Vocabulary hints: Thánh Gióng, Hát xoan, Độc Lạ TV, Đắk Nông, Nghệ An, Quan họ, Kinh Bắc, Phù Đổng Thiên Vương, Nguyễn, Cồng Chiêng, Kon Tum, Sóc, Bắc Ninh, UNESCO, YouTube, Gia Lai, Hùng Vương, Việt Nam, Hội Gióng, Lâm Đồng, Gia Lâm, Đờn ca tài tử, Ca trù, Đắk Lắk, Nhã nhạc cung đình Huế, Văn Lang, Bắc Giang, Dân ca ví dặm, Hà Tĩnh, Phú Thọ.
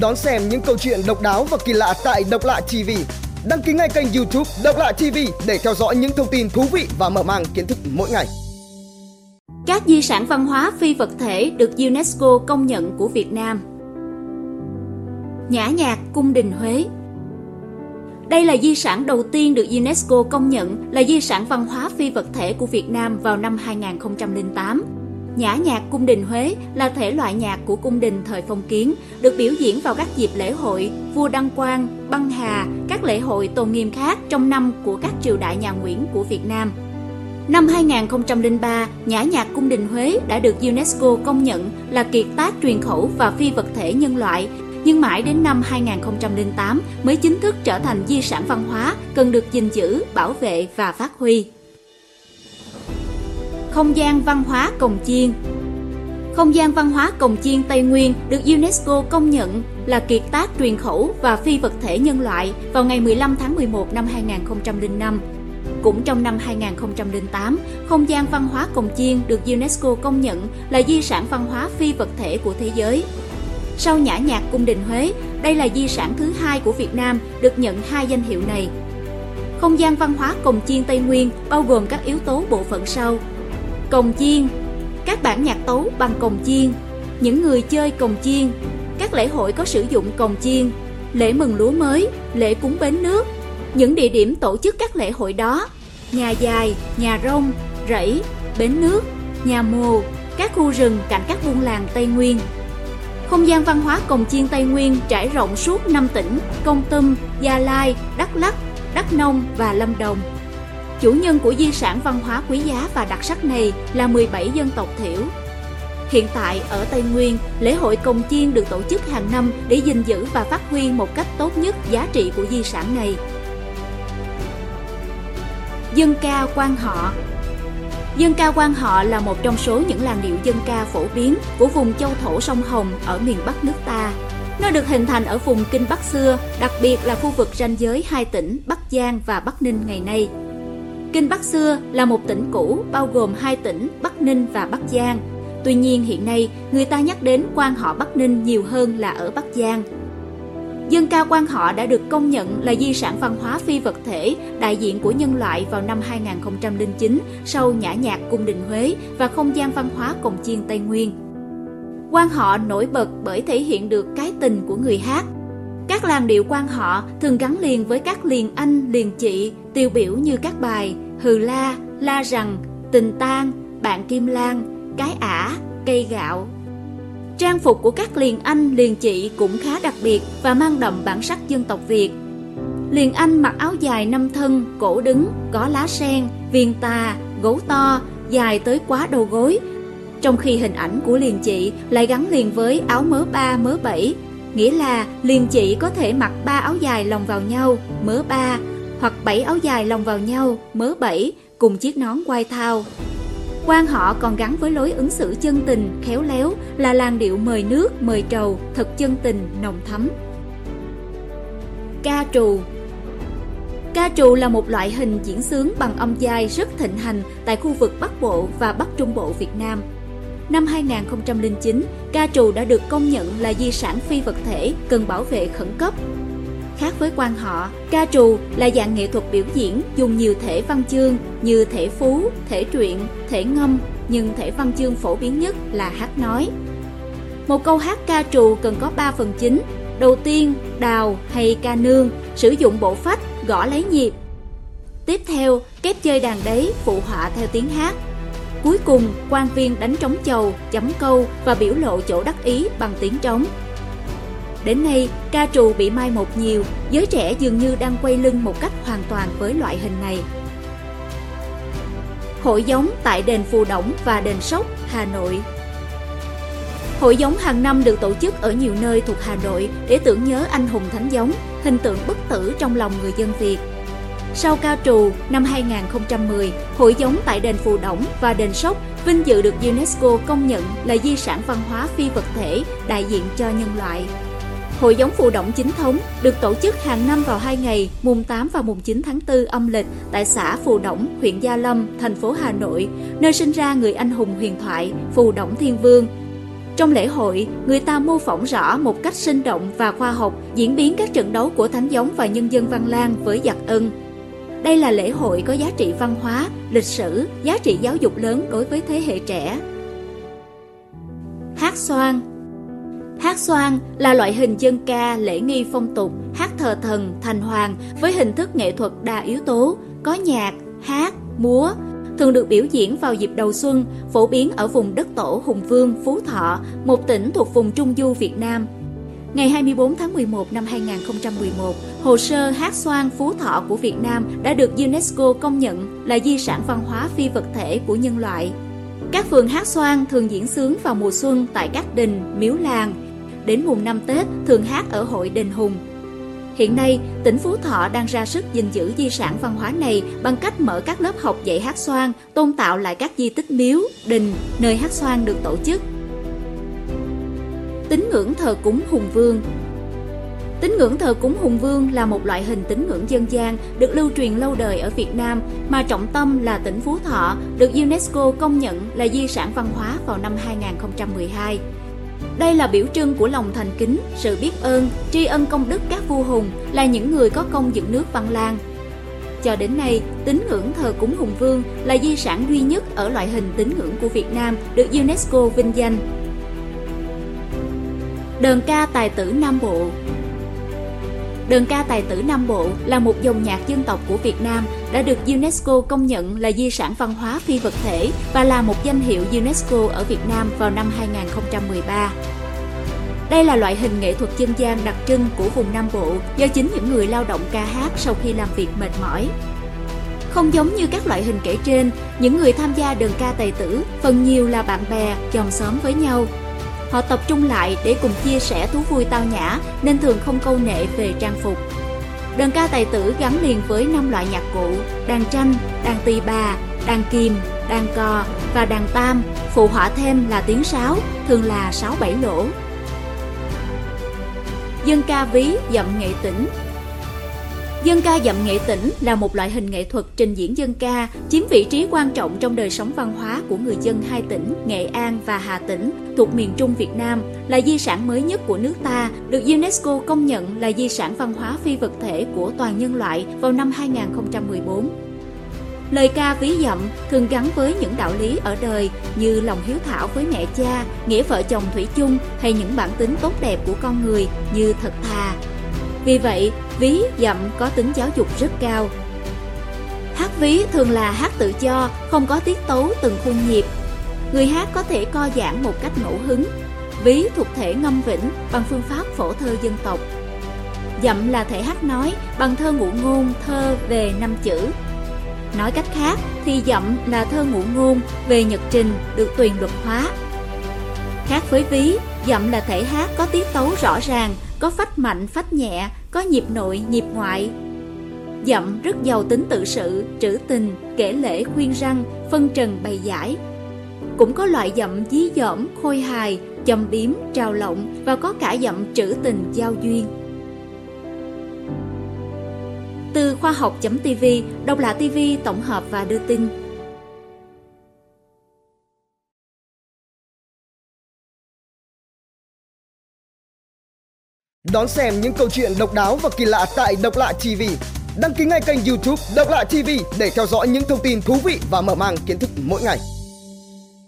Đón xem những câu chuyện độc đáo và kỳ lạ tại Độc Lạ TV. Đăng ký ngay kênh YouTube Độc Lạ TV để theo dõi những thông tin thú vị và mở mang kiến thức mỗi ngày. Các di sản văn hóa phi vật thể được UNESCO công nhận của Việt Nam. Nhã nhạc cung đình Huế. Đây là di sản đầu tiên được UNESCO công nhận là di sản văn hóa phi vật thể của Việt Nam vào năm 2008. Nhã nhạc cung đình Huế là thể loại nhạc của cung đình thời phong kiến, được biểu diễn vào các dịp lễ hội, vua Đăng Quang, Băng Hà, các lễ hội tôn nghiêm khác trong năm của các triều đại nhà Nguyễn của Việt Nam. Năm 2003, Nhã nhạc cung đình Huế đã được UNESCO công nhận là kiệt tác truyền khẩu và phi vật thể nhân loại, nhưng mãi đến năm 2008 mới chính thức trở thành di sản văn hóa cần được gìn giữ, bảo vệ và phát huy. Không gian văn hóa Cồng Chiêng. Không gian văn hóa Cồng Chiêng Tây Nguyên được UNESCO công nhận là kiệt tác truyền khẩu và phi vật thể nhân loại vào ngày 15 tháng 11 năm 2005. Cũng trong năm 2008, không gian văn hóa Cồng Chiêng được UNESCO công nhận là di sản văn hóa phi vật thể của thế giới. Sau Nhã nhạc cung đình Huế, đây là di sản thứ hai của Việt Nam được nhận hai danh hiệu này. Không gian văn hóa Cồng Chiêng Tây Nguyên bao gồm các yếu tố bộ phận sau: Cồng Chiêng, các bản nhạc tấu bằng cồng chiêng, những người chơi cồng chiêng, các lễ hội có sử dụng cồng chiêng, lễ mừng lúa mới, lễ cúng bến nước, những địa điểm tổ chức các lễ hội đó: nhà dài, nhà rông, rẫy, bến nước, nhà mồ, các khu rừng cạnh các buôn làng Tây Nguyên. Không gian văn hóa Cồng Chiêng Tây Nguyên trải rộng suốt 5 tỉnh, Kon Tum, Gia Lai, Đắk Lắk, Đắk Nông và Lâm Đồng. Chủ nhân của di sản văn hóa quý giá và đặc sắc này là 17 dân tộc thiểu. Hiện tại, ở Tây Nguyên, lễ hội Cồng Chiêng được tổ chức hàng năm để gìn giữ và phát huy một cách tốt nhất giá trị của di sản này. Dân ca Quan họ. Dân ca Quan họ là một trong số những làn điệu dân ca phổ biến của vùng châu thổ sông Hồng ở miền Bắc nước ta. Nó được hình thành ở vùng Kinh Bắc xưa, đặc biệt là khu vực ranh giới hai tỉnh Bắc Giang và Bắc Ninh ngày nay. Kinh Bắc xưa là một tỉnh cũ bao gồm hai tỉnh Bắc Ninh và Bắc Giang. Tuy nhiên hiện nay, người ta nhắc đến Quan họ Bắc Ninh nhiều hơn là ở Bắc Giang. Dân ca Quan họ đã được công nhận là di sản văn hóa phi vật thể đại diện của nhân loại vào năm 2009 sau Nhã nhạc cung đình Huế và không gian văn hóa Cồng Chiêng Tây Nguyên. Quan họ nổi bật bởi thể hiện được cái tình của người hát. Các làn điệu quan họ thường gắn liền với các liền anh, liền chị, tiêu biểu như các bài Hừ La, La Rằng, Tình Tang, Bạn Kim Lan, Cái Ả, Cây Gạo. Trang phục của các liền anh, liền chị cũng khá đặc biệt và mang đậm bản sắc dân tộc Việt. Liền anh mặc áo dài năm thân, cổ đứng, có lá sen, viền tà, gấu to, dài tới quá đầu gối. Trong khi hình ảnh của liền chị lại gắn liền với áo mớ ba, mớ bảy, nghĩa là liền chị có thể mặc 3 áo dài lồng vào nhau, mớ 3, hoặc 7 áo dài lồng vào nhau, mớ 7, cùng chiếc nón quai thao. Quan họ còn gắn với lối ứng xử chân tình, khéo léo là làn điệu mời nước, mời trầu, thật chân tình, nồng thắm. Ca trù. Ca trù là một loại hình diễn xướng bằng âm dai rất thịnh hành tại khu vực Bắc Bộ và Bắc Trung Bộ Việt Nam. Năm 2009, ca trù đã được công nhận là di sản phi vật thể cần bảo vệ khẩn cấp. Khác với quan họ, ca trù là dạng nghệ thuật biểu diễn dùng nhiều thể văn chương như thể phú, thể truyện, thể ngâm, nhưng thể văn chương phổ biến nhất là hát nói. Một câu hát ca trù cần có 3 phần chính. Đầu tiên, đào hay ca nương, sử dụng bộ phách, gõ lấy nhịp. Tiếp theo, kép chơi đàn đáy, phụ họa theo tiếng hát. Cuối cùng, quan viên đánh trống chầu, chấm câu và biểu lộ chỗ đắc ý bằng tiếng trống. Đến nay, ca trù bị mai một nhiều, giới trẻ dường như đang quay lưng một cách hoàn toàn với loại hình này. Hội Gióng tại đền Phù Đổng và đền Sóc, Hà Nội. Hội Gióng hàng năm được tổ chức ở nhiều nơi thuộc Hà Nội để tưởng nhớ anh hùng Thánh Gióng, hình tượng bất tử trong lòng người dân Việt. Sau ca trù, năm 2010, Hội Gióng tại đền Phù Đổng và đền Sóc vinh dự được UNESCO công nhận là di sản văn hóa phi vật thể đại diện cho nhân loại. Hội Gióng Phù Đổng chính thống được tổ chức hàng năm vào 2 ngày, mùng 8 và mùng 9 tháng 4 âm lịch tại xã Phù Đổng, huyện Gia Lâm, thành phố Hà Nội, nơi sinh ra người anh hùng huyền thoại Phù Đổng Thiên Vương. Trong lễ hội, người ta mô phỏng rõ một cách sinh động và khoa học diễn biến các trận đấu của Thánh Gióng và nhân dân Văn Lang với giặc Ân. Đây là lễ hội có giá trị văn hóa, lịch sử, giá trị giáo dục lớn đối với thế hệ trẻ. Hát xoan. Hát xoan là loại hình dân ca, lễ nghi phong tục, hát thờ thần, thành hoàng với hình thức nghệ thuật đa yếu tố, có nhạc, hát, múa, thường được biểu diễn vào dịp đầu xuân, phổ biến ở vùng đất tổ Hùng Vương, Phú Thọ, một tỉnh thuộc vùng Trung Du Việt Nam. Ngày 24 tháng 11 năm 2011, hồ sơ Hát xoan Phú Thọ của Việt Nam đã được UNESCO công nhận là di sản văn hóa phi vật thể của nhân loại. Các phường hát xoan thường diễn xướng vào mùa xuân tại các đình, miếu làng. Đến mùng 5 Tết thường hát ở hội đền Hùng. Hiện nay, tỉnh Phú Thọ đang ra sức gìn giữ di sản văn hóa này bằng cách mở các lớp học dạy hát xoan, tôn tạo lại các di tích miếu, đình, nơi hát xoan được tổ chức. Tín ngưỡng thờ cúng Hùng Vương. Tín ngưỡng thờ cúng Hùng Vương là một loại hình tín ngưỡng dân gian được lưu truyền lâu đời ở Việt Nam, mà trọng tâm là tỉnh Phú Thọ được UNESCO công nhận là di sản văn hóa vào năm 2012. Đây là biểu trưng của lòng thành kính, sự biết ơn, tri ân công đức các vua hùng là những người có công dựng nước Văn Lang. Cho đến nay, tín ngưỡng thờ cúng Hùng Vương là di sản duy nhất ở loại hình tín ngưỡng của Việt Nam được UNESCO vinh danh. Đờn ca tài tử Nam Bộ. Đờn ca tài tử Nam Bộ là một dòng nhạc dân tộc của Việt Nam đã được UNESCO công nhận là di sản văn hóa phi vật thể và là một danh hiệu UNESCO ở Việt Nam vào năm 2013. Đây là loại hình nghệ thuật dân gian đặc trưng của vùng Nam Bộ do chính những người lao động ca hát sau khi làm việc mệt mỏi. Không giống như các loại hình kể trên, những người tham gia đờn ca tài tử phần nhiều là bạn bè, chòm xóm với nhau. Họ tập trung lại để cùng chia sẻ thú vui tao nhã nên thường không câu nệ về trang phục. Đờn ca tài tử gắn liền với 5 loại nhạc cụ: đàn tranh, đàn tỳ bà, đàn kìm, đàn cò và đàn tam, phụ họa thêm là tiếng sáo, thường là 6-7 lỗ. Dân ca ví dặm Nghệ Tĩnh. Dân ca dặm Nghệ Tĩnh là một loại hình nghệ thuật trình diễn dân ca, chiếm vị trí quan trọng trong đời sống văn hóa của người dân hai tỉnh Nghệ An và Hà Tĩnh, thuộc miền Trung Việt Nam, là di sản mới nhất của nước ta, được UNESCO công nhận là di sản văn hóa phi vật thể của toàn nhân loại vào năm 2014. Lời ca ví dặm thường gắn với những đạo lý ở đời như lòng hiếu thảo với mẹ cha, nghĩa vợ chồng thủy chung hay những bản tính tốt đẹp của con người như thật thà. Vì vậy, ví dặm có tính giáo dục rất cao. Hát ví thường là hát tự do, không có tiết tấu từng khung nhịp. Người hát có thể co giãn một cách ngẫu hứng. Ví thuộc thể ngâm vĩnh bằng phương pháp phổ thơ dân tộc. Dặm là thể hát nói bằng thơ ngụ ngôn, thơ về 5 chữ. Nói cách khác thì dặm là thơ ngụ ngôn về nhật trình được tuyền luật hóa. Khác với ví, dặm là thể hát có tiết tấu rõ ràng, có phách mạnh, phách nhẹ, có nhịp nội, nhịp ngoại. Dặm rất giàu tính tự sự, trữ tình, kể lễ khuyên răn, phân trần bày giải. Cũng có loại dặm dí dỏm, khôi hài, châm biếm, trào lộng và có cả dặm trữ tình, giao duyên. Từ khoa học.tv, Độc Lạ TV tổng hợp và đưa tin. Đón xem những câu chuyện độc đáo và kỳ lạ tại Độc Lạ TV. Đăng ký ngay kênh YouTube Độc Lạ TV để theo dõi những thông tin thú vị và mở mang kiến thức mỗi ngày.